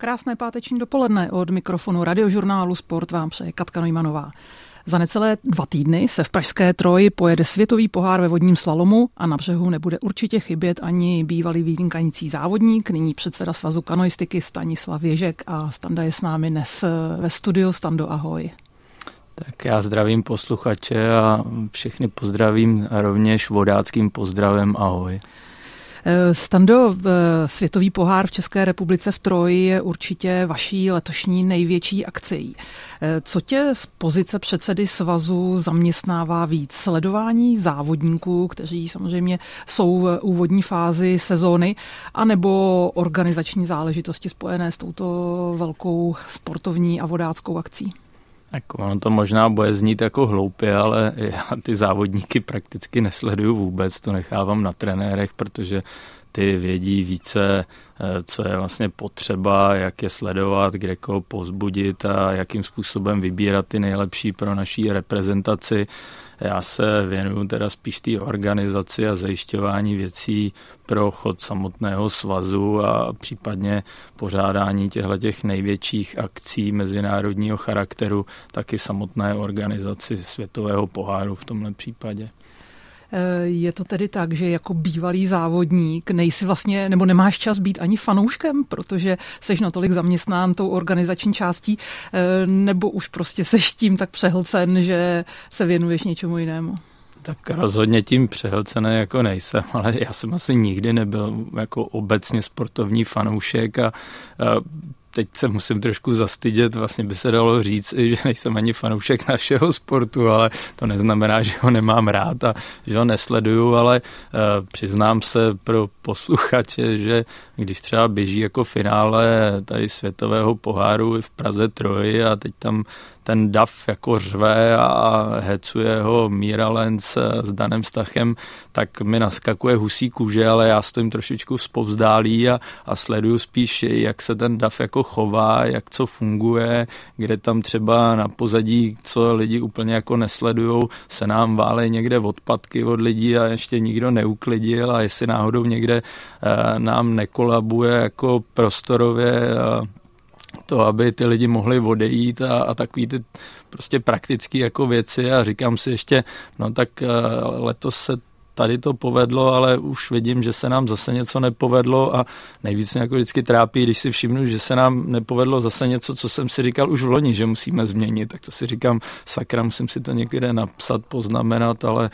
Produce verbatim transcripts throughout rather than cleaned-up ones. Krásné páteční dopoledne, od mikrofonu Radiožurnálu Sport vám přeje Katka Neumannová. Za necelé dva týdny se v Pražské Troji pojede světový pohár ve vodním slalomu a na břehu nebude určitě chybět ani bývalý vynikající závodník, nyní předseda svazu kanoistiky Stanislav Ježek, a Standa je s námi dnes ve studiu. Stando, ahoj. Tak já zdravím posluchače a všechny pozdravím a rovněž vodáckým pozdravem ahoj. Stando, světový pohár v České republice v Troji je určitě vaší letošní největší akcí. Co tě z pozice předsedy svazu zaměstnává víc? Sledování závodníků, kteří samozřejmě jsou v úvodní fázi sezóny, anebo organizační záležitosti spojené s touto velkou sportovní a vodáckou akcí? Tak ono to možná bude znít jako hloupě, ale já ty závodníky prakticky nesleduju vůbec, to nechávám na trenérech, protože ty vědí více, co je vlastně potřeba, jak je sledovat, kde koho povzbudit a jakým způsobem vybírat ty nejlepší pro naší reprezentaci. Já se věnuju teda spíš té organizaci a zajišťování věcí pro chod samotného svazu a případně pořádání těchto největších akcí mezinárodního charakteru, taky samotné organizaci světového poháru v tomhle případě. Je to tedy tak, že jako bývalý závodník nejsi vlastně, nebo nemáš čas být ani fanouškem, protože seš natolik zaměstnán tou organizační částí, nebo už prostě seš tím tak přehlcen, že se věnuješ něčemu jinému? Tak rozhodně tím přehlcený jako nejsem, ale já jsem asi nikdy nebyl jako obecně sportovní fanoušek a, a teď se musím trošku zastydět, vlastně by se dalo říct, že nejsem ani fanoušek našeho sportu, ale to neznamená, že ho nemám rád a že ho nesleduju, ale uh, přiznám se pro posluchače, že když třeba běží jako finále tady světového poháru v Praze Troji a teď tam ten dav jako řve a hecuje ho Míra Lenz s Danem Stachem, tak mi naskakuje husí kůže, ale já stojím trošičku zpovzdálí a, a sleduju spíš, jak se ten dav jako chová, jak co funguje, kde tam třeba na pozadí, co lidi úplně jako nesledujou, se nám válej někde odpadky od lidí a ještě nikdo neuklidil, a jestli náhodou někde eh, nám nekolabuje jako prostorově eh, to, aby ty lidi mohli odejít a, a takový ty prostě praktický jako věci, a říkám si ještě, no tak letos se tady to povedlo, ale už vidím, že se nám zase něco nepovedlo, a nejvíc mě jako vždycky trápí, když si všimnu, že se nám nepovedlo zase něco, co jsem si říkal už v loni, že musíme změnit, tak to si říkám, sakra, musím si to někde napsat, poznamenat, ale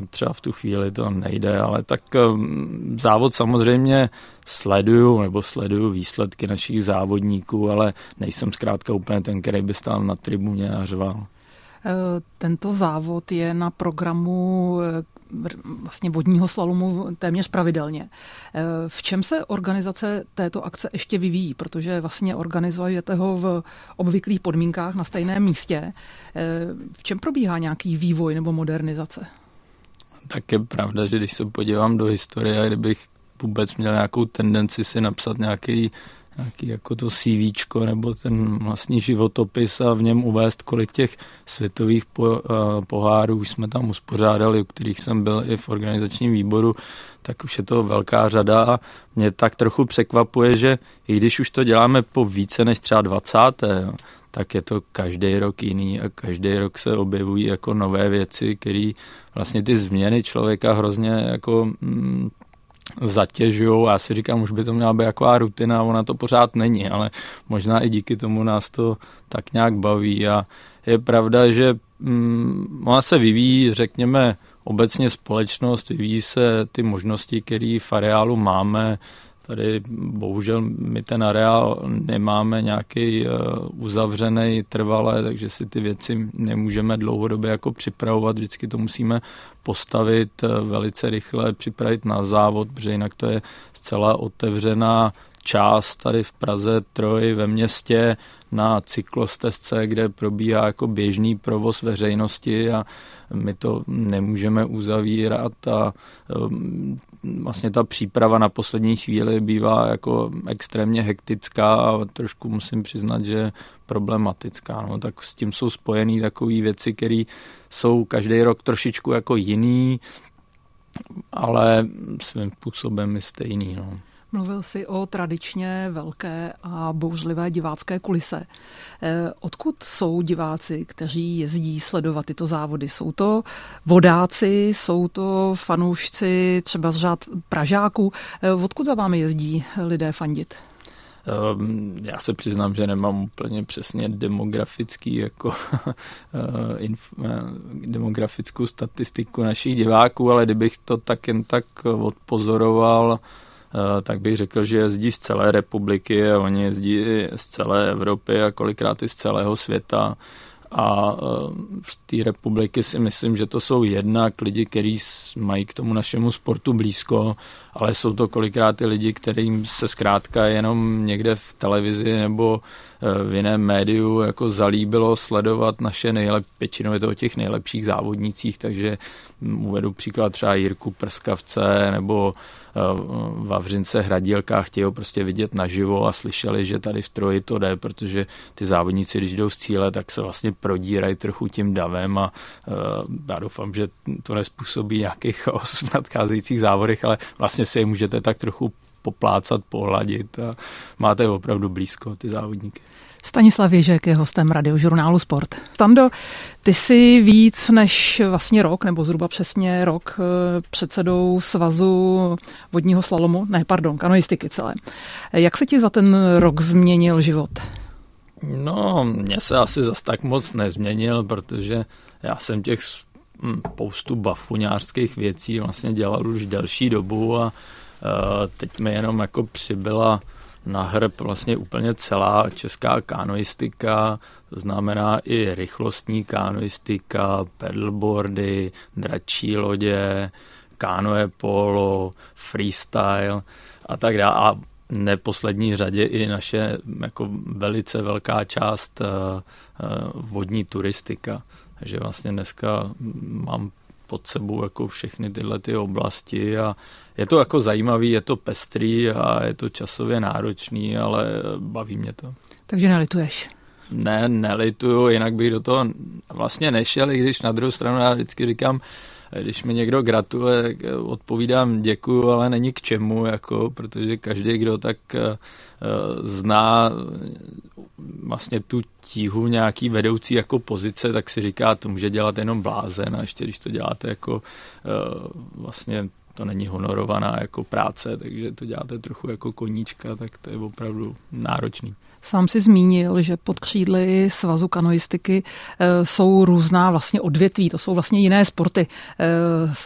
uh, třeba v tu chvíli to nejde, ale tak um, závod samozřejmě sleduju, nebo sleduju výsledky našich závodníků, ale nejsem zkrátka úplně ten, který by stál na tribuně a řval. Tento závod je na programu vlastně vodního slalomu téměř pravidelně. V čem se organizace této akce ještě vyvíjí? Protože vlastně organizujete ho v obvyklých podmínkách na stejném místě. V čem probíhá nějaký vývoj nebo modernizace? Tak je pravda, že když se podívám do historie, kdybych vůbec měl nějakou tendenci si napsat nějaký nějaký jako to CVčko nebo ten vlastní životopis a v něm uvést, kolik těch světových po, pohárů už jsme tam uspořádali, u kterých jsem byl i v organizačním výboru, tak už je to velká řada, a mě tak trochu překvapuje, že i když už to děláme po více než třeba dvacátém, tak je to každý rok jiný a každý rok se objevují jako nové věci, které vlastně ty změny člověka hrozně jako... Mm, zatěžujou. Já si říkám, už by to měla být jaková rutina, ona to pořád není, ale možná i díky tomu nás to tak nějak baví, a je pravda, že mm, ona se vyvíjí, řekněme, obecně společnost, vyvíjí se ty možnosti, které v areálu máme. Tady bohužel my ten areál nemáme nějaký uzavřený trvalé, takže si ty věci nemůžeme dlouhodobě jako připravovat. Vždycky to musíme postavit velice rychle, připravit na závod, protože jinak to je zcela otevřená část tady v Praze Troji ve městě na cyklostezce, kde probíhá jako běžný provoz veřejnosti, a my to nemůžeme uzavírat, a vlastně ta příprava na poslední chvíli bývá jako extrémně hektická a trošku musím přiznat, že problematická. No, tak s tím jsou spojený takové věci, které jsou každý rok trošičku jako jiný, ale svým způsobem je stejný. No. Mluvil jsi o tradičně velké a bouřlivé divácké kulise. Odkud jsou diváci, kteří jezdí sledovat tyto závody? Jsou to vodáci, jsou to fanoušci třeba z řád Pražáků? Odkud za vámi jezdí lidé fandit? Já se přiznám, že nemám úplně přesně demografický jako demografickou statistiku našich diváků, ale kdybych to tak jen tak odpozoroval, tak bych řekl, že jezdí z celé republiky a oni jezdí z celé Evropy a kolikrát i z celého světa. A z té republiky si myslím, že to jsou jednak lidi, kteří mají k tomu našemu sportu blízko, ale jsou to kolikrát i lidi, kterým se zkrátka jenom někde v televizi nebo v jiném médiu jako zalíbilo sledovat naše nejlepší, většinou je to o těch nejlepších závodnících, takže uvedu příklad třeba Jirku Prskavce nebo Vavřince Hradílka, chtějí ho prostě vidět naživo a slyšeli, že tady v Troji to jde, protože ty závodníci, když jdou z cíle, tak se vlastně prodírají trochu tím davem a já doufám, že to nespůsobí nějaký chaos v nadcházejících závodech, ale vlastně si je můžete tak trochu poplácat, pohladit a máte opravdu blízko ty závodníky. Stanislav Ježek je hostem Radiožurnálu Sport. Stando, ty jsi víc než vlastně rok, nebo zhruba přesně rok, předsedou svazu vodního slalomu, ne, pardon, kanoistiky celé. Jak se ti za ten rok změnil život? No, mě se asi zas tak moc nezměnil, protože já jsem těch spoustu bafuňářských věcí vlastně dělal už delší dobu a teď mi jenom jako přibyla na hrb vlastně úplně celá česká kanoistika, to znamená i rychlostní kanoistika, paddleboardy, dračí lodě, kánoe polo, freestyle a tak dále. A v neposlední řadě i naše jako velice velká část vodní turistika. Takže vlastně dneska mám pod sebou jako všechny tyhle ty oblasti a je to jako zajímavý, je to pestrý a je to časově náročný, ale baví mě to. Takže nelituješ? Ne, nelituju, jinak bych do toho vlastně nešel, i když na druhou stranu já vždycky říkám, když mi někdo gratuluje, odpovídám děkuju, ale není k čemu, jako, protože každý, kdo tak zná vlastně tu tíhu nějaký vedoucí jako pozice, tak si říká, to může dělat jenom blázen a ještě když to děláte jako vlastně to není honorovaná jako práce, takže to děláte trochu jako koníčka, tak to je opravdu náročný. Sám si zmínil, že pod křídly svazu kanoistiky jsou různá vlastně odvětví, to jsou vlastně jiné sporty.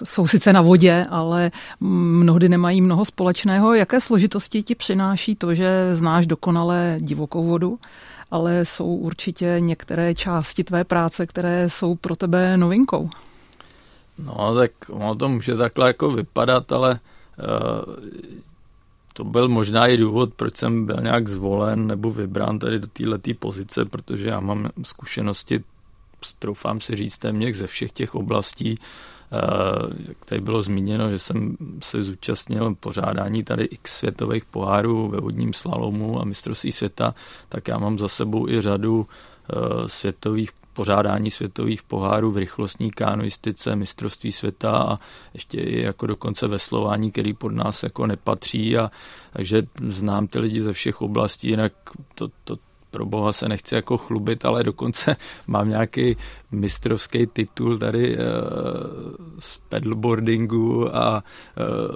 Jsou sice na vodě, ale mnohdy nemají mnoho společného. Jaké složitosti ti přináší to, že znáš dokonale divokou vodu, ale jsou určitě některé části tvé práce, které jsou pro tebe novinkou? No, tak ono to může takhle jako vypadat, ale uh, to byl možná i důvod, proč jsem byl nějak zvolen nebo vybrán tady do této pozice, protože já mám zkušenosti, troufám si říct, téměř ze všech těch oblastí. Uh, jak tady bylo zmíněno, že jsem se zúčastnil pořádání tady x světových pohárů ve vodním slalomu a mistrovství světa, tak já mám za sebou i řadu uh, světových pořádání světových pohárů v rychlostní kanoistice, mistrovství světa a ještě i jako dokonce veslování, který pod nás jako nepatří. A, takže znám ty lidi ze všech oblastí, jinak to, to pro boha se nechci jako chlubit, ale dokonce mám nějaký mistrovský titul tady e, z paddleboardingu a e,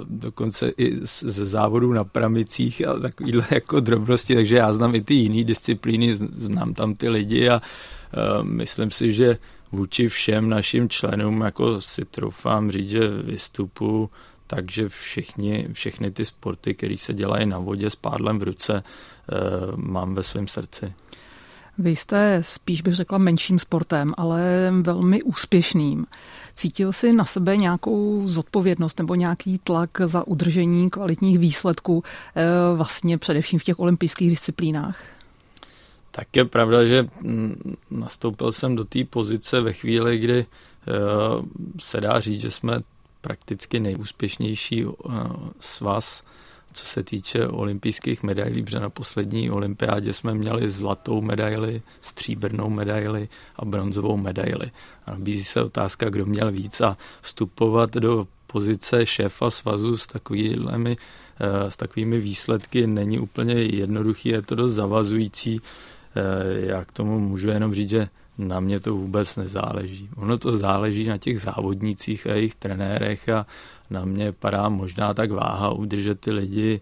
dokonce i ze závodů na pramicích a takovýhle jako drobnosti, takže já znám i ty jiné disciplíny, znám tam ty lidi a myslím si, že vůči všem našim členům jako si troufám říct, že vystupuju, takže všichni, všechny ty sporty, které se dělají na vodě s pádlem v ruce, mám ve svém srdci. Vy jste spíš, bych řekla, menším sportem, ale velmi úspěšným. Cítil jsi na sebe nějakou zodpovědnost nebo nějaký tlak za udržení kvalitních výsledků vlastně především v těch olympijských disciplínách? Tak je pravda, že nastoupil jsem do té pozice ve chvíli, kdy se dá říct, že jsme prakticky nejúspěšnější svaz, co se týče olympijských medailí, protože na poslední olympiádě jsme měli zlatou medaili, stříbrnou medaili a bronzovou medaili. A nabízí se otázka, kdo měl víc a vstupovat do pozice šéfa svazu s takovými s takovými výsledky není úplně jednoduchý, je to dost zavazující. Já k tomu můžu jenom říct, že na mě to vůbec nezáleží. Ono to záleží na těch závodnících a jejich trenérech a na mě padá možná tak váha udržet ty lidi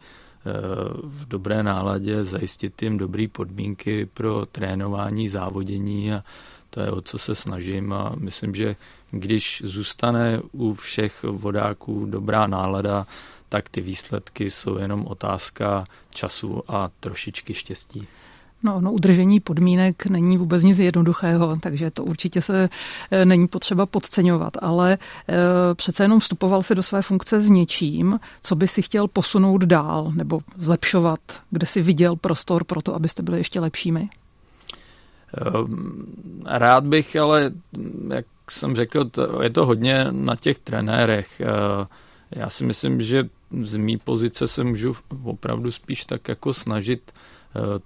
v dobré náladě, zajistit jim dobré podmínky pro trénování, závodění a to je, o co se snažím a myslím, že když zůstane u všech vodáků dobrá nálada, tak ty výsledky jsou jenom otázka času a trošičky štěstí. No, no, udržení podmínek není vůbec nic jednoduchého, takže to určitě se není potřeba podceňovat, ale e, přece jenom vstupoval se do své funkce s něčím, co by si chtěl posunout dál nebo zlepšovat, kde si viděl prostor pro to, abyste byli ještě lepšími? Rád bych, ale jak jsem řekl, to, je to hodně na těch trenérech. Já si myslím, že z mý pozice se můžu opravdu spíš tak jako snažit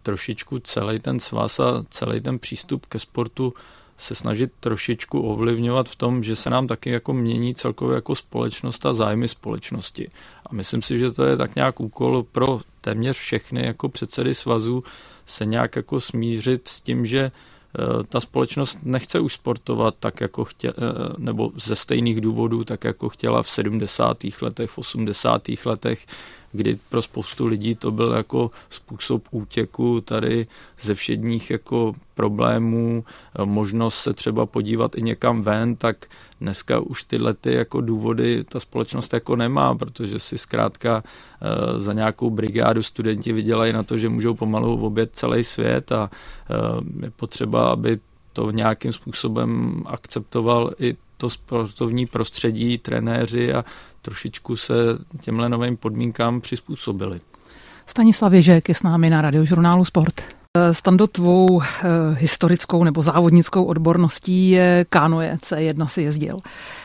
trošičku celý ten svaz a celý ten přístup ke sportu se snažit trošičku ovlivňovat v tom, že se nám taky jako mění celkově jako společnost a zájmy společnosti. A myslím si, že to je tak nějak úkol pro téměř všechny jako předsedy svazů se nějak jako smířit s tím, že ta společnost nechce už sportovat tak jako chtěla, nebo ze stejných důvodů, tak jako chtěla v sedmdesátých letech, v osmdesátých letech, kdy pro spoustu lidí to byl jako způsob útěku tady ze všedních jako problémů, možnost se třeba podívat i někam ven, tak dneska už tyhle ty jako důvody ta společnost jako nemá, protože si zkrátka za nějakou brigádu studenti vydělají na to, že můžou pomalu objet celý svět a je potřeba, aby to nějakým způsobem akceptoval i to sportovní prostředí, trenéři a trošičku se těmhle novým podmínkám přizpůsobili. Stanislav Ježek je s námi na Radiožurnálu Sport. Stando, tvou historickou nebo závodnickou odborností je kánoje, C jedna si jezdil.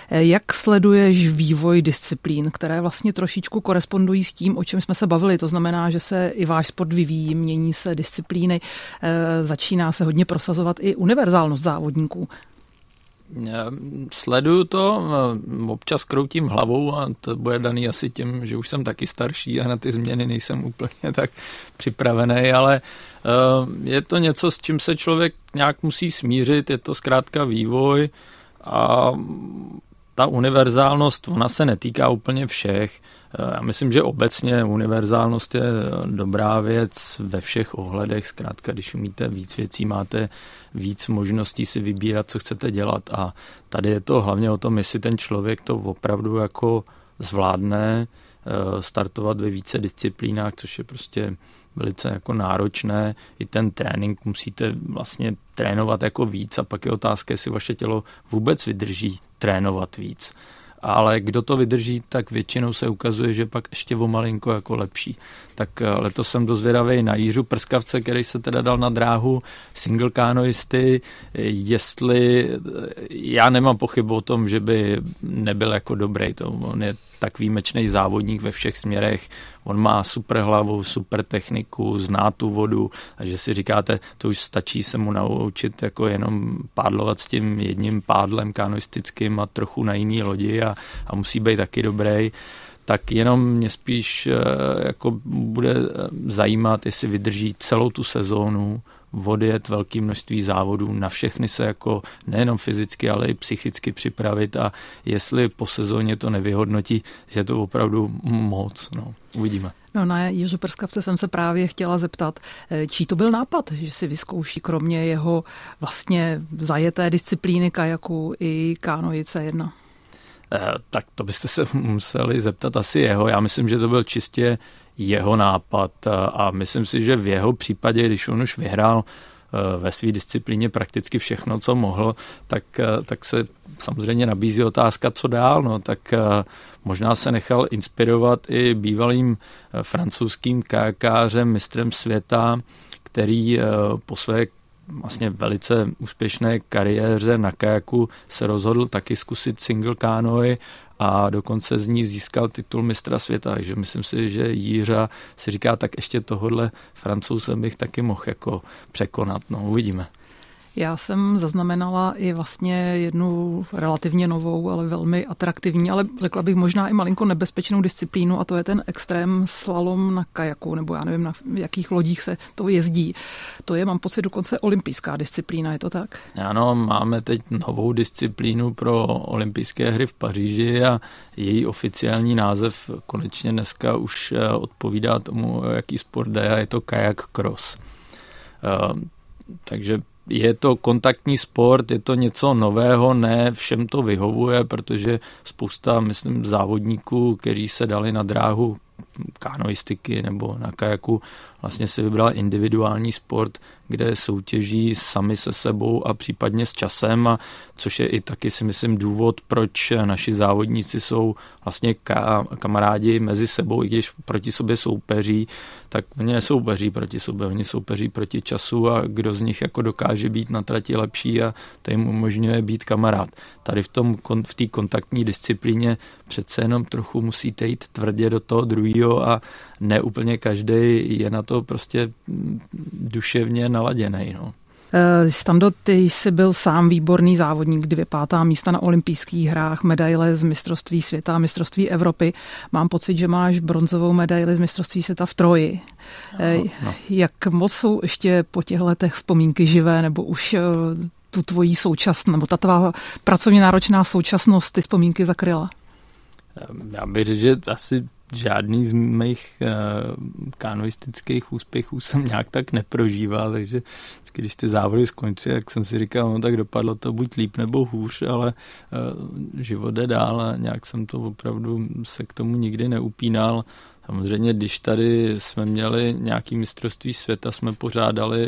Jak sleduješ vývoj disciplín, které vlastně trošičku korespondují s tím, o čem jsme se bavili? To znamená, že se i váš sport vyvíjí, mění se disciplíny, začíná se hodně prosazovat i univerzálnost závodníků. Sleduju to, občas kroutím hlavou a to bude daný asi tím, že už jsem taky starší a na ty změny nejsem úplně tak připravený, ale je to něco, s čím se člověk nějak musí smířit, je to zkrátka vývoj a ta univerzálnost, ona se netýká úplně všech. Já myslím, že obecně univerzálnost je dobrá věc ve všech ohledech. Zkrátka, když umíte víc věcí, máte víc možností si vybírat, co chcete dělat. A tady je to hlavně o tom, jestli ten člověk to opravdu jako zvládne startovat ve více disciplínách, což je prostě velice jako náročné. I ten trénink musíte vlastně trénovat jako víc a pak je otázka, jestli vaše tělo vůbec vydrží trénovat víc. Ale kdo to vydrží, tak většinou se ukazuje, že pak ještě o malinko jako lepší. Tak letos jsem dost zvědavej na Jiří Prskavce, který se teda dal na dráhu single kanoisty. Jestli, já nemám pochyb o tom, že by nebyl jako dobrý, to on je tak výjimečný závodník ve všech směrech. On má super hlavu, super techniku, zná tu vodu, takže si říkáte, to už stačí se mu naučit jako jenom pádlovat s tím jedním pádlem kanoistickým a trochu na jiný lodi a, a musí být taky dobrý. Tak jenom mě spíš jako bude zajímat, jestli vydrží celou tu sezónu odjet velké množství závodů, na všechny se jako nejenom fyzicky, ale i psychicky připravit a jestli po sezóně to nevyhodnotí, že je to opravdu moc, no, uvidíme. No, na Jiří Prskavce jsem se právě chtěla zeptat, čí to byl nápad, že si vyzkouší kromě jeho vlastně zajeté disciplíny kajaku i kánoji C jedna? Tak to byste se museli zeptat asi jeho. Já myslím, že to byl čistě jeho nápad a myslím si, že v jeho případě, když on už vyhrál ve své disciplíně prakticky všechno, co mohl, tak, tak se samozřejmě nabízí otázka, co dál. No, tak možná se nechal inspirovat i bývalým francouzským kajakářem, mistrem světa, který po své vlastně velice úspěšné kariéře na kajaku se rozhodl taky zkusit single kánoi a dokonce z ní získal titul mistra světa, takže myslím si, že Jiřa si říká, tak ještě tohodle Francouze bych taky mohl jako překonat, no uvidíme. Já jsem zaznamenala i vlastně jednu relativně novou, ale velmi atraktivní, ale řekla bych možná i malinko nebezpečnou disciplínu, a to je ten extrém slalom na kajaku, nebo já nevím, na jakých lodích se to jezdí. To je, mám pocit, dokonce olympijská disciplína, je to tak? Ano, máme teď novou disciplínu pro olympijské hry v Paříži a její oficiální název konečně dneska už odpovídá tomu, jaký sport je, a je to kajak cross. Takže je to kontaktní sport, je to něco nového, ne všem to vyhovuje, protože spousta, myslím, závodníků, kteří se dali na dráhu kanoistiky nebo na kajaku, vlastně si vybral individuální sport, kde soutěží sami se sebou a případně s časem, a což je i taky, si myslím, důvod, proč naši závodníci jsou vlastně ka- kamarádi mezi sebou, i když proti sobě soupeří, tak oni nesoupeří proti sobě, oni soupeří proti času, a kdo z nich jako dokáže být na trati lepší, a to jim umožňuje být kamarád. Tady v tom, v té kontaktní disciplíně přece jenom trochu musíte jít tvrdě do toho druhého a ne úplně každý je na to prostě duševně naladěnej. No. Stando, ty jsi byl sám výborný závodník, dvě pátá místa na olympijských hrách, medaile z mistrovství světa, mistrovství Evropy. Mám pocit, že máš bronzovou medaili z mistrovství světa v Troji. No, no. Jak moc jsou ještě po těch letech vzpomínky živé, nebo už tu tvojí současnost, nebo ta tvá pracovně náročná současnost ty vzpomínky zakryla? Já bych řekl, že asi žádný z mých uh, kanoistických úspěchů jsem nějak tak neprožíval, takže vždycky, když ty závody skončí, jak jsem si říkal, no tak dopadlo to buď líp nebo hůř, ale uh, život jde dál a nějak jsem to opravdu se k tomu nikdy neupínal. Samozřejmě, když tady jsme měli nějaké mistrovství světa, jsme pořádali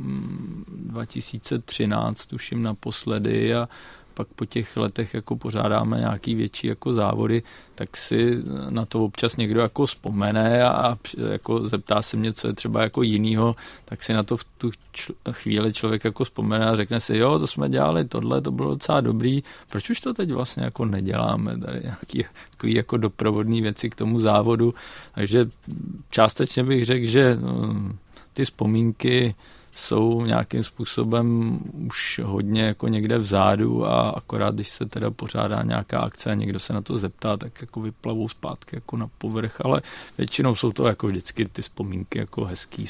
um, dva tisíce třináct, tuším, naposledy, a pak po těch letech jako pořádáme nějaký větší jako závody, tak si na to občas někdo jako vzpomene a jako zeptá se mě, co je třeba jako jinýho, tak si na to v tu čl- chvíli člověk jako vzpomene a řekne si, jo, to jsme dělali, tohle, to bylo docela dobrý, proč už to teď vlastně jako neděláme, tady nějaký takový jako doprovodný věci k tomu závodu, takže částečně bych řekl, že hm, ty vzpomínky jsou nějakým způsobem už hodně jako někde vzadu, a akorát, když se teda pořádá nějaká akce a někdo se na to zeptá, tak jako vyplavou zpátky jako na povrch, ale většinou jsou to jako vždycky ty vzpomínky jako hezký.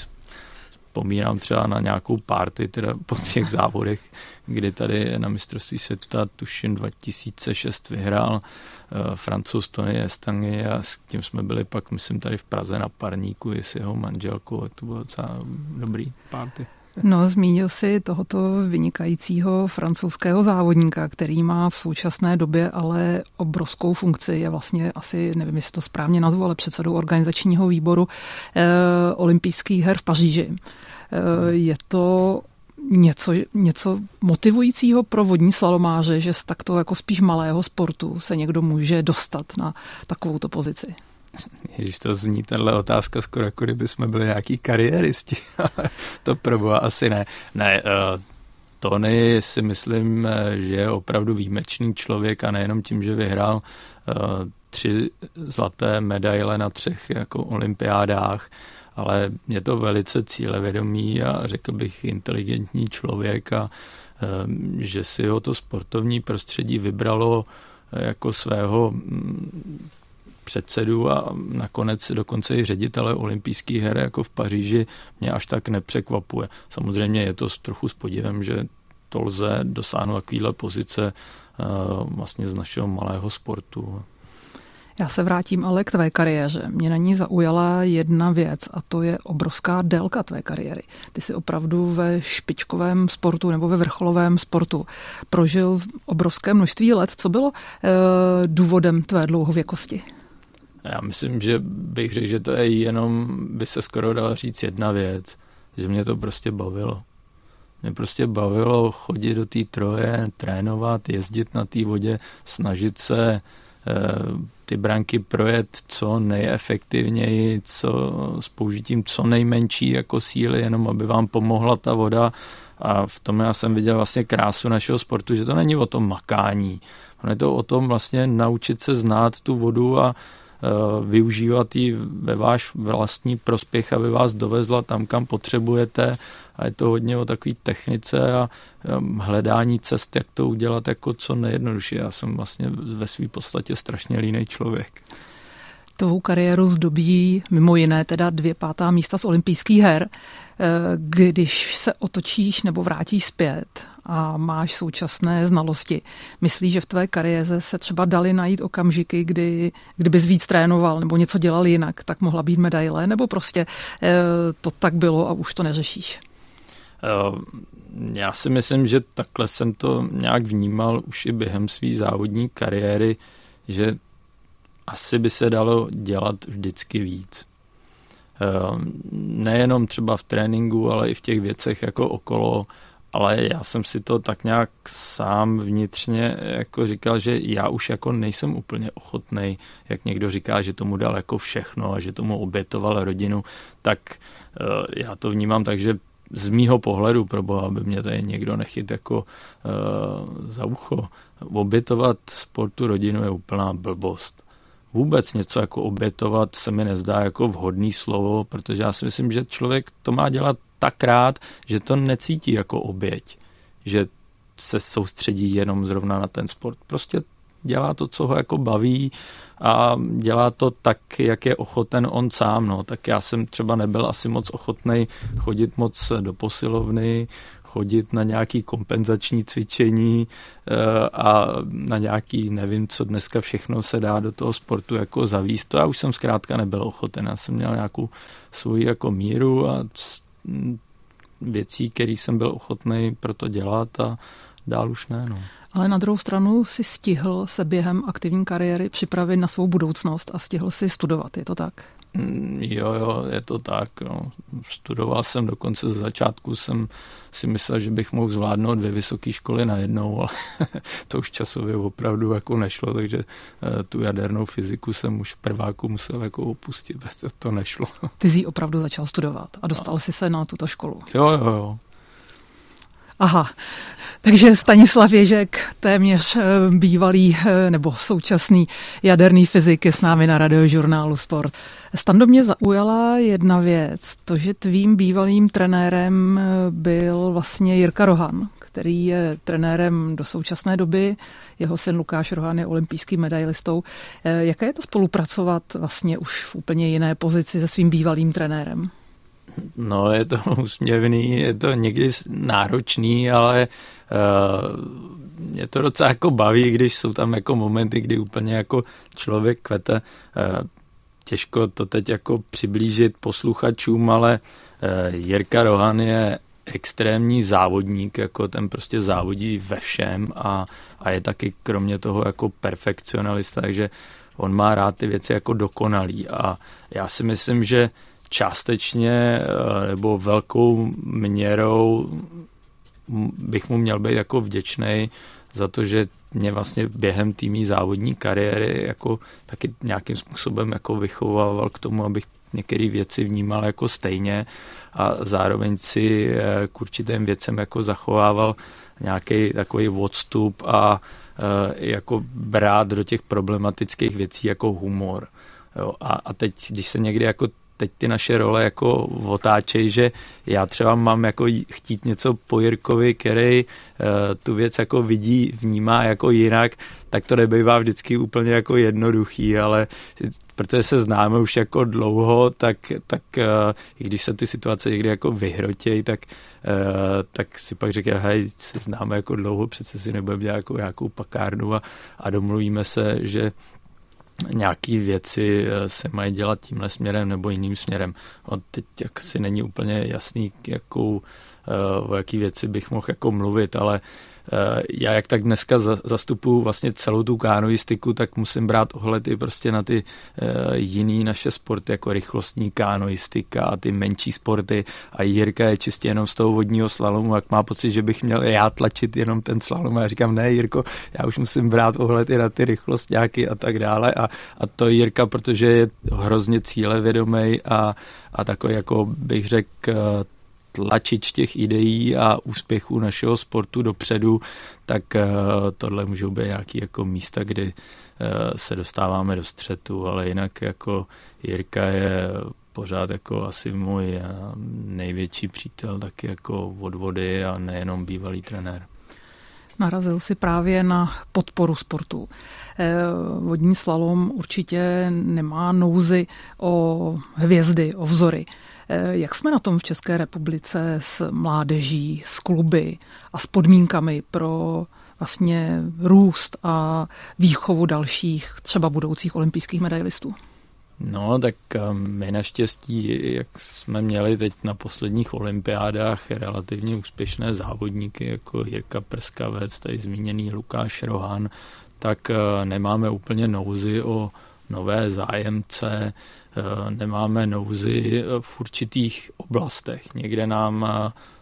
Vzpomínám třeba na nějakou party teda po těch závodech, kdy tady na mistrovství světa tuším dva tisíce šest vyhrál uh, Francouz Tony Estany, a s tím jsme byli pak, myslím, tady v Praze na Parníku i s jeho manželkou, to bylo docela dobrý party. No, zmínil si tohoto vynikajícího francouzského závodníka, který má v současné době ale obrovskou funkci. Je vlastně asi, nevím, jestli to správně nazvu, ale předsedou organizačního výboru eh, olympijských her v Paříži. Eh, je to něco, něco motivujícího pro vodní slalomáře, že z takto jako spíš malého sportu se někdo může dostat na takovouto pozici? Ježiš, to zní tahle otázka skoro, jako kdyby jsme byli nějaký kariéristi, ale to proboha asi ne. Ne, Tony si myslím, že je opravdu výjimečný člověk, a nejenom tím, že vyhrál tři zlaté medaile na třech jako olympiádách, ale je to velice cílevědomý a řekl bych inteligentní člověk, a že si ho to sportovní prostředí vybralo jako svého předsedu a nakonec dokonce i ředitele olympijských her jako v Paříži, mě až tak nepřekvapuje. Samozřejmě je to trochu s podívem, že to lze dosáhnout takovýhle pozice vlastně z našeho malého sportu. Já se vrátím ale k tvé kariéře. Mě na ní zaujala jedna věc, a to je obrovská délka tvé kariéry. Ty jsi opravdu ve špičkovém sportu nebo ve vrcholovém sportu prožil obrovské množství let. Co bylo e, důvodem tvé dlouhověkosti? Já myslím, že bych řekl, že to je jenom, by se skoro dala říct jedna věc, že mě to prostě bavilo. Mě prostě bavilo chodit do té troje, trénovat, jezdit na té vodě, snažit se ty branky projet co nejefektivněji, co s použitím co nejmenší jako síly, jenom aby vám pomohla ta voda. A v tom já jsem viděl vlastně krásu našeho sportu, že to není o tom makání. Ono je to o tom vlastně naučit se znát tu vodu a využívat ji ve váš vlastní prospěch, aby vás dovezla tam, kam potřebujete. A je to hodně o takové technice a hledání cest, jak to udělat jako co nejjednodušší. Já jsem vlastně ve své podstatě strašně línej člověk. Tvou kariéru zdobí mimo jiné teda dvě pátá místa z olympijských her. Když se otočíš nebo vrátíš zpět a máš současné znalosti, myslíš, že v tvé kariéře se třeba dali najít okamžiky, kdy, kdybys víc trénoval nebo něco dělal jinak, tak mohla být medaile, nebo prostě to tak bylo a už to neřešíš? Já si myslím, že takhle jsem to nějak vnímal už i během své závodní kariéry, že asi by se dalo dělat vždycky víc. Nejenom třeba v tréninku, ale i v těch věcech jako okolo, ale já jsem si to tak nějak sám vnitřně jako říkal, že já už jako nejsem úplně ochotnej, jak někdo říká, že tomu dal jako všechno a že tomu obětoval rodinu, tak já to vnímám tak, že z mýho pohledu, proboha, aby mě tady někdo nechyt jako uh, za ucho, obětovat sportu rodinu je úplná blbost. Vůbec něco jako obětovat se mi nezdá jako vhodný slovo, protože já si myslím, že člověk to má dělat tak rád, že to necítí jako oběť, že se soustředí jenom zrovna na ten sport. Prostě dělá to, co ho jako baví a dělá to tak, jak je ochoten on sám. No. Tak já jsem třeba nebyl asi moc ochotnej chodit moc do posilovny, chodit na nějaké kompenzační cvičení a na nějaký, nevím, co dneska všechno se dá do toho sportu jako zavíst. To já už jsem zkrátka nebyl ochoten. Já jsem měl nějakou svoji jako míru a věcí, které jsem byl ochotný pro to dělat a dál už ne. No. Ale na druhou stranu si stihl se během aktivní kariéry připravit na svou budoucnost a stihl si studovat, je to tak? Jo, jo, je to tak. No. Studoval jsem, dokonce ze začátku jsem si myslel, že bych mohl zvládnout dvě vysoké školy najednou, ale to už časově opravdu jako nešlo, takže tu jadernou fyziku jsem už v prváku musel jako opustit, bez to nešlo. Ty jsi opravdu začal studovat a dostal jsi se na tuto školu. Jo, jo, jo. Aha, takže Stanislav Ježek, téměř bývalý nebo současný jaderný fyzik, je s námi na Radiožurnálu Sport. Stando, mě zaujala jedna věc, to, že tvým bývalým trenérem byl vlastně Jirka Rohan, který je trenérem do současné doby. Jeho syn Lukáš Rohan je olympijský medailistou. Jaké je to spolupracovat vlastně už v úplně jiné pozici se svým bývalým trenérem? No, je to úsměvný, je to někdy náročný, ale uh, mě to docela jako baví, když jsou tam jako momenty, kdy úplně jako člověk kvete. Uh, těžko to teď jako přiblížit posluchačům, ale uh, Jirka Rohan je extrémní závodník, jako ten prostě závodí ve všem a, a je taky kromě toho jako perfekcionalista, takže on má rád ty věci jako dokonalý a já si myslím, že částečně nebo velkou měrou bych mu měl být jako vděčnej za to, že mě vlastně během týmí závodní kariéry jako taky nějakým způsobem jako vychovával k tomu, abych některé věci vnímal jako stejně a zároveň si k určitým věcem jako zachovával nějaký takový odstup a jako brát do těch problematických věcí jako humor. Jo, a, a teď, když se někdy jako teď ty naše role jako otáčejí, že já třeba mám jako chtít něco po Jirkovi, který uh, tu věc jako vidí, vnímá jako jinak, tak to nebývá vždycky úplně jako jednoduchý, ale protože se známe už jako dlouho, tak, tak uh, i když se ty situace někdy jako vyhrotějí, tak, uh, tak si pak říká, hej, se známe jako dlouho, přece si nebudeme dělat jako nějakou pakárnu a, a domluvíme se, že nějaký věci se mají dělat tímhle směrem nebo jiným směrem. A teď jak si není úplně jasný, jakou, o jaký věci bych mohl jako mluvit, ale já jak tak dneska zastupuju vlastně celou tu kanoistiku, tak musím brát ohledy prostě na ty jiný naše sporty, jako rychlostní kanoistika a ty menší sporty a Jirka je čistě jenom z toho vodního slalomu, jak má pocit, že bych měl já tlačit jenom ten slalom a já říkám, ne Jirko, já už musím brát ohledy na ty rychlostňáky a tak dále a, a to Jirka, protože je hrozně cílevědomý a, a takový, jako bych řekl, tlačič těch ideí a úspěchů našeho sportu dopředu, tak tohle můžou být nějaké jako místa, kdy se dostáváme do střetu, ale jinak jako Jirka je pořád jako asi můj největší přítel, taky jako od vody a nejenom bývalý trenér. Narazil si právě na podporu sportu. Vodní slalom určitě nemá nouzi o hvězdy, o vzory. Jak jsme na tom v České republice s mládeží, s kluby a s podmínkami pro vlastně růst a výchovu dalších, třeba budoucích olympijských medailistů? No, tak my naštěstí, jak jsme měli teď na posledních olympiádách relativně úspěšné závodníky, jako Jirka Prskavec, tady zmíněný Lukáš Rohan, tak nemáme úplně nouzi o nové zájemce, nemáme nouzi v určitých oblastech. Někde nám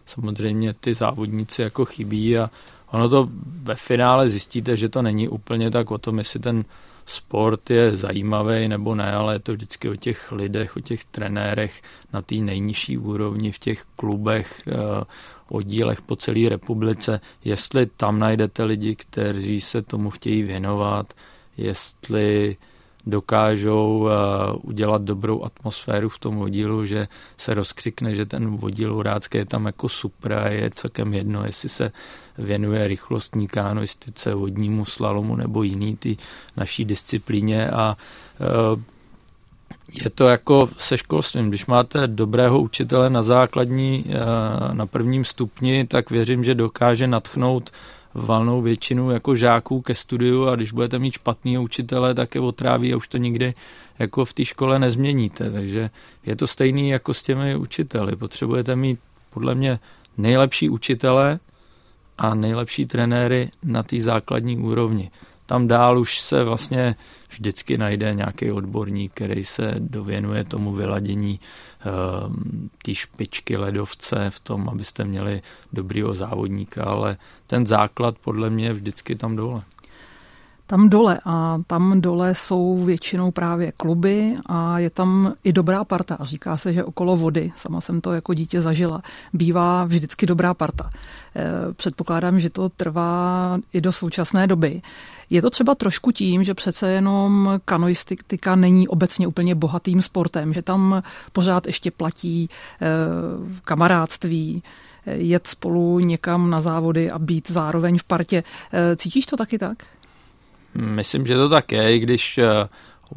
samozřejmě ty závodníci jako chybí a ono to ve finále zjistíte, že to není úplně tak o tom, jestli ten sport je zajímavý nebo ne, ale je to vždycky o těch lidech, o těch trenérech na té nejnižší úrovni, v těch klubech, oddílech po celé republice. Jestli tam najdete lidi, kteří se tomu chtějí věnovat, jestli dokážou udělat dobrou atmosféru v tom oddílu, že se rozkřikne, že ten oddíl urácký je tam jako super a je celkem jedno, jestli se věnuje rychlostní kanoistice, vodnímu slalomu nebo jiný ty naší disciplíně a je to jako se školstvím. Když máte dobrého učitele na základní, na prvním stupni, tak věřím, že dokáže nadchnout valnou většinu jako žáků ke studiu a když budete mít špatného učitele, tak je otráví a už to nikdy jako v té škole nezměníte. Takže je to stejný jako s těmi učiteli. Potřebujete mít podle mě nejlepší učitele a nejlepší trenéry na té základní úrovni. Tam dál už se vlastně vždycky najde nějaký odborník, který se dověnuje tomu vyladění té špičky ledovce v tom, abyste měli dobrýho závodníka, ale ten základ podle mě je vždycky tam dole. Tam dole a tam dole jsou většinou právě kluby a je tam i dobrá parta. Říká se, že okolo vody, sama jsem to jako dítě zažila, bývá vždycky dobrá parta. Předpokládám, že to trvá i do současné doby. Je to třeba trošku tím, že přece jenom kanoistika není obecně úplně bohatým sportem, že tam pořád ještě platí kamarádství, jet spolu někam na závody a být zároveň v partě. Cítíš to taky tak? Myslím, že to tak je, i když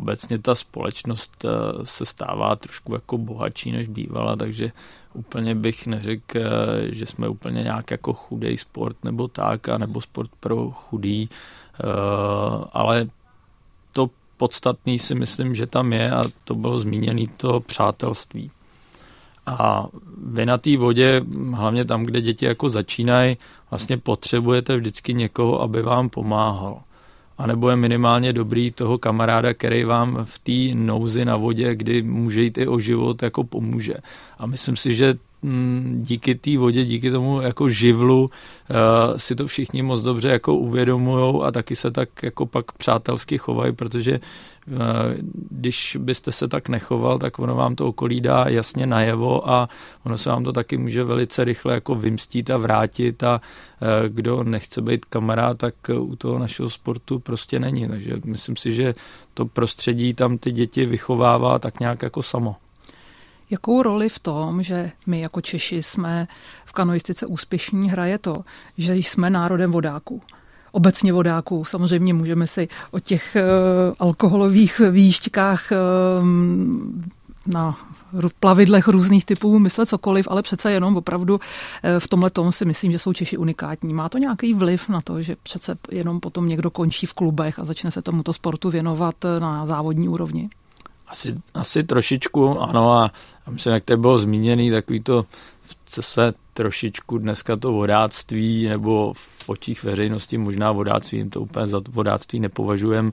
obecně ta společnost se stává trošku jako bohatší než bývala, takže úplně bych neřekl, že jsme úplně nějak jako chudej sport nebo tak, a nebo sport pro chudý, ale to podstatné si myslím, že tam je a to bylo zmíněné to přátelství. A vy na té vodě, hlavně tam, kde děti jako začínají, vlastně potřebujete vždycky někoho, aby vám pomáhal. A nebo je minimálně dobrý toho kamaráda, který vám v té nouzi na vodě, kdy může jít i o život, jako pomůže. A myslím si, že díky té vodě, díky tomu jako živlu si to všichni moc dobře jako uvědomujou a taky se tak jako pak přátelsky chovají, protože když byste se tak nechoval, tak ono vám to okolí dá jasně najevo a ono se vám to taky může velice rychle jako vymstít a vrátit a kdo nechce být kamarád, tak u toho našeho sportu prostě není. Takže myslím si, že to prostředí tam ty děti vychovává tak nějak jako samo. Jakou roli v tom, že my jako Češi jsme v kanoistice úspěšní, hraje to, že jsme národem vodáků. Obecně vodáků. Samozřejmě můžeme si o těch alkoholových výšťkách na plavidlech různých typů myslet cokoliv, ale přece jenom opravdu v tomhle tomu si myslím, že jsou Češi unikátní. Má to nějaký vliv na to, že přece jenom potom někdo končí v klubech a začne se tomuto sportu věnovat na závodní úrovni? Asi, asi trošičku, ano, a myslím, jak to bylo zmíněný, takový to, co se trošičku dneska to vodáctví, nebo v očích veřejnosti možná vodáctví, jim to úplně za to vodáctví nepovažujem,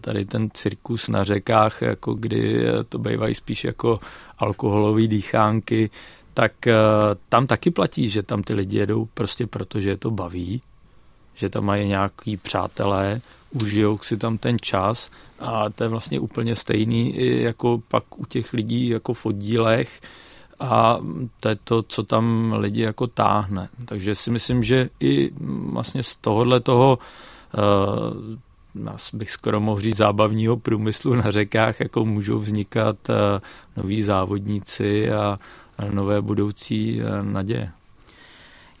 tady ten cirkus na řekách, jako kdy to bývají spíš jako alkoholové dýchánky, tak tam taky platí, že tam ty lidi jedou prostě proto, že je to baví, že tam mají nějaký přátelé, užijou si tam ten čas a to je vlastně úplně stejný jako pak u těch lidí jako v oddílech a to je to, co tam lidi jako táhne. Takže si myslím, že i vlastně z tohohle toho uh, nás bych skoro mohl říct zábavního průmyslu na řekách, jako můžou vznikat noví závodníci a nové budoucí naděje.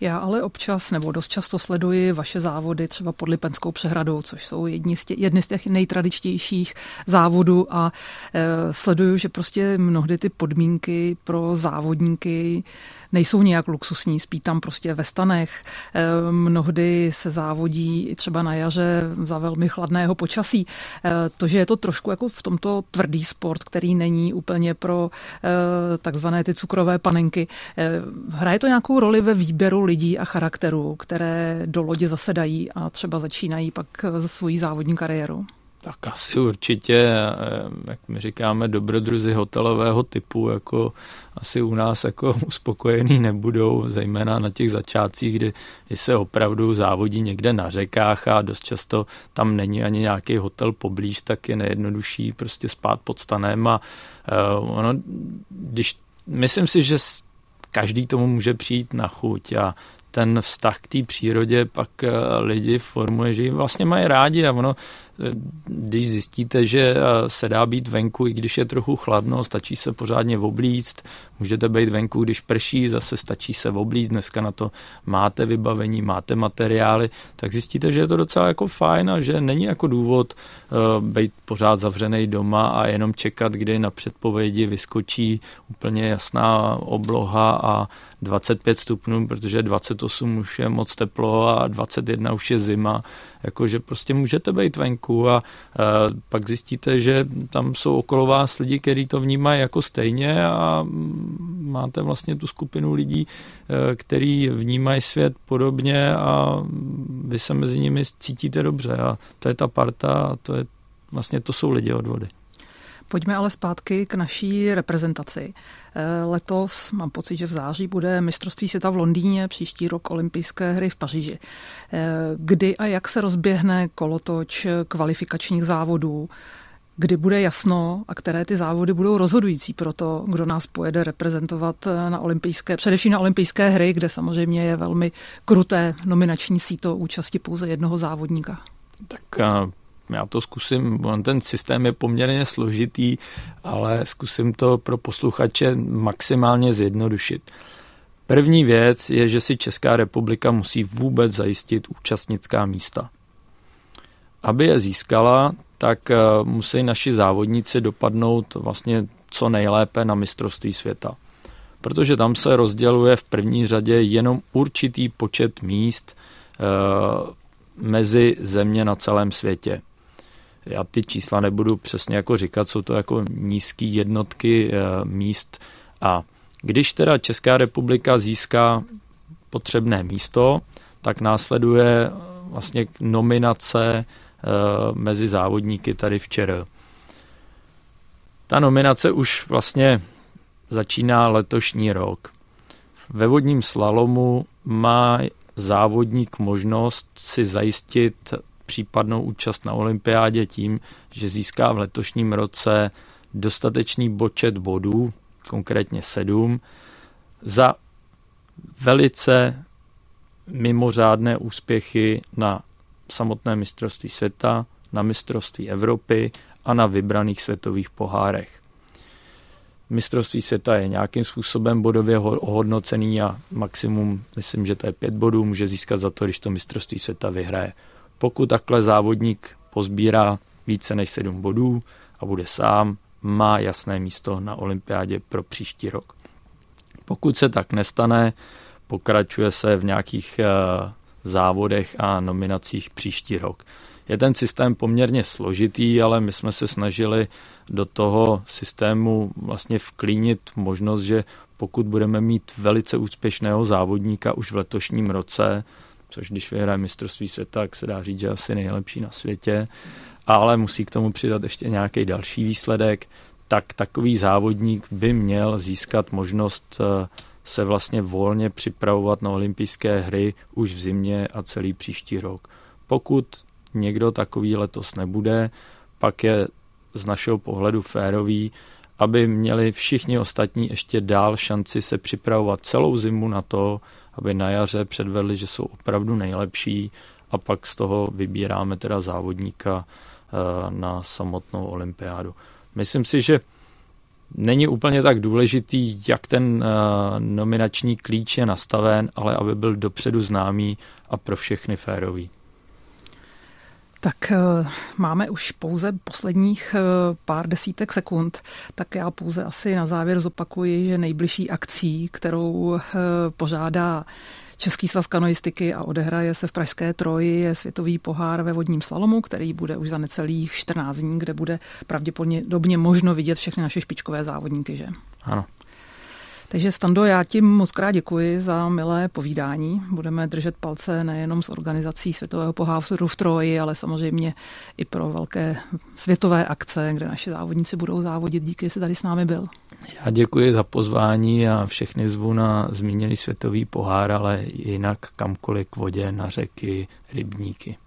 Já ale občas nebo dost často sleduji vaše závody třeba pod Lipenskou přehradou, což jsou jedni z těch, jedny z těch nejtradičtějších závodů a e, sleduju, že prostě mnohdy ty podmínky pro závodníky nejsou nějak luxusní, spí tam prostě ve stanech. E, mnohdy se závodí třeba na jaře za velmi chladného počasí. E, to, že je to trošku jako v tomto tvrdý sport, který není úplně pro e, takzvané ty cukrové panenky. E, hraje to nějakou roli ve výběru lidí a charakterů, které do lodě zasedají a třeba začínají pak svoji závodní kariéru? Tak asi určitě, jak my říkáme, dobrodruzi hotelového typu, jako asi u nás jako uspokojený nebudou, zejména na těch začátcích, kdy, kdy se opravdu závodí někde na řekách a dost často tam není ani nějaký hotel poblíž, tak je nejjednodušší prostě spát pod stanem a uh, ono, když, myslím si, že každý tomu může přijít na chuť a ten vztah k té přírodě pak lidi formuje, že jim vlastně mají rádi a ono, když zjistíte, že se dá být venku, i když je trochu chladno, stačí se pořádně oblíct, můžete být venku, když prší, zase stačí se oblíct, dneska na to máte vybavení, máte materiály, tak zjistíte, že je to docela jako fajn a že není jako důvod být pořád zavřený doma a jenom čekat, kdy na předpovědi vyskočí úplně jasná obloha a dvacet pět stupňů, protože dvacet osm už je moc teplo a dvacet jedna už je zima, jakože prostě můžete být venku a e, pak zjistíte, že tam jsou okolo vás lidi, kteří to vnímají jako stejně a máte vlastně tu skupinu lidí, e, kteří vnímají svět podobně a vy se mezi nimi cítíte dobře a to je ta parta a to je, vlastně to jsou lidi od vody. Pojďme ale zpátky k naší reprezentaci. Letos, mám pocit, že v září bude mistrovství světa v Londýně, příští rok olympijské hry v Paříži. Kdy a jak se rozběhne kolotoč kvalifikačních závodů? Kdy bude jasno a které ty závody budou rozhodující pro to, kdo nás pojede reprezentovat na olympijské, především na olympijské hry, kde samozřejmě je velmi kruté nominační síto účasti pouze jednoho závodníka? Tak a... Já to zkusím, ten systém je poměrně složitý, ale zkusím to pro posluchače maximálně zjednodušit. První věc je, že si Česká republika musí vůbec zajistit účastnická místa. Aby je získala, tak musí naši závodníci dopadnout vlastně co nejlépe na mistrovství světa. Protože tam se rozděluje v první řadě jenom určitý počet míst mezi země na celém světě. Já ty čísla nebudu přesně jako říkat, jsou to jako nízké jednotky míst. A když teda Česká republika získá potřebné místo, tak následuje vlastně nominace mezi závodníky tady včera. Ta nominace už vlastně začíná letošní rok. Ve vodním slalomu má závodník možnost si zajistit případnou účast na olympiádě tím, že získá v letošním roce dostatečný počet bodů, konkrétně sedm, za velice mimořádné úspěchy na samotné mistrovství světa, na mistrovství Evropy a na vybraných světových pohárech. Mistrovství světa je nějakým způsobem bodově ohodnocený a maximum, myslím, že to je pět bodů, může získat za to, když to mistrovství světa vyhraje. Pokud takhle závodník pozbírá více než sedm bodů a bude sám, má jasné místo na olympiádě pro příští rok. Pokud se tak nestane, pokračuje se v nějakých závodech a nominacích příští rok. Je ten systém poměrně složitý, ale my jsme se snažili do toho systému vlastně vklínit možnost, že pokud budeme mít velice úspěšného závodníka už v letošním roce, což když vyhraje mistrovství světa, tak se dá říct, že asi nejlepší na světě, ale musí k tomu přidat ještě nějaký další výsledek, tak takový závodník by měl získat možnost se vlastně volně připravovat na olympijské hry už v zimě a celý příští rok. Pokud někdo takový letos nebude, pak je z našeho pohledu férový, aby měli všichni ostatní ještě dál šanci se připravovat celou zimu na to, aby na jaře předvedli, že jsou opravdu nejlepší, a pak z toho vybíráme teda závodníka na samotnou olympiádu. Myslím si, že není úplně tak důležitý, jak ten nominační klíč je nastaven, ale aby byl dopředu známý a pro všechny férový. Tak máme už pouze posledních pár desítek sekund, tak já pouze asi na závěr zopakuji, že nejbližší akcí, kterou pořádá Český svaz kanoistiky a odehraje se v Pražské Troji, je Světový pohár ve vodním slalomu, který bude už za necelých čtrnáct dní, kde bude pravděpodobně možno vidět všechny naše špičkové závodníky, že? Ano. Takže Stando, já ti moc krát děkuji za milé povídání. Budeme držet palce nejenom s organizací Světového poháru v Troji, ale samozřejmě i pro velké světové akce, kde naši závodníci budou závodit. Díky, že jsi tady s námi byl. Já děkuji za pozvání a všechny zvu na zmíněný Světový pohár, ale jinak kamkoliv k vodě, na řeky, rybníky.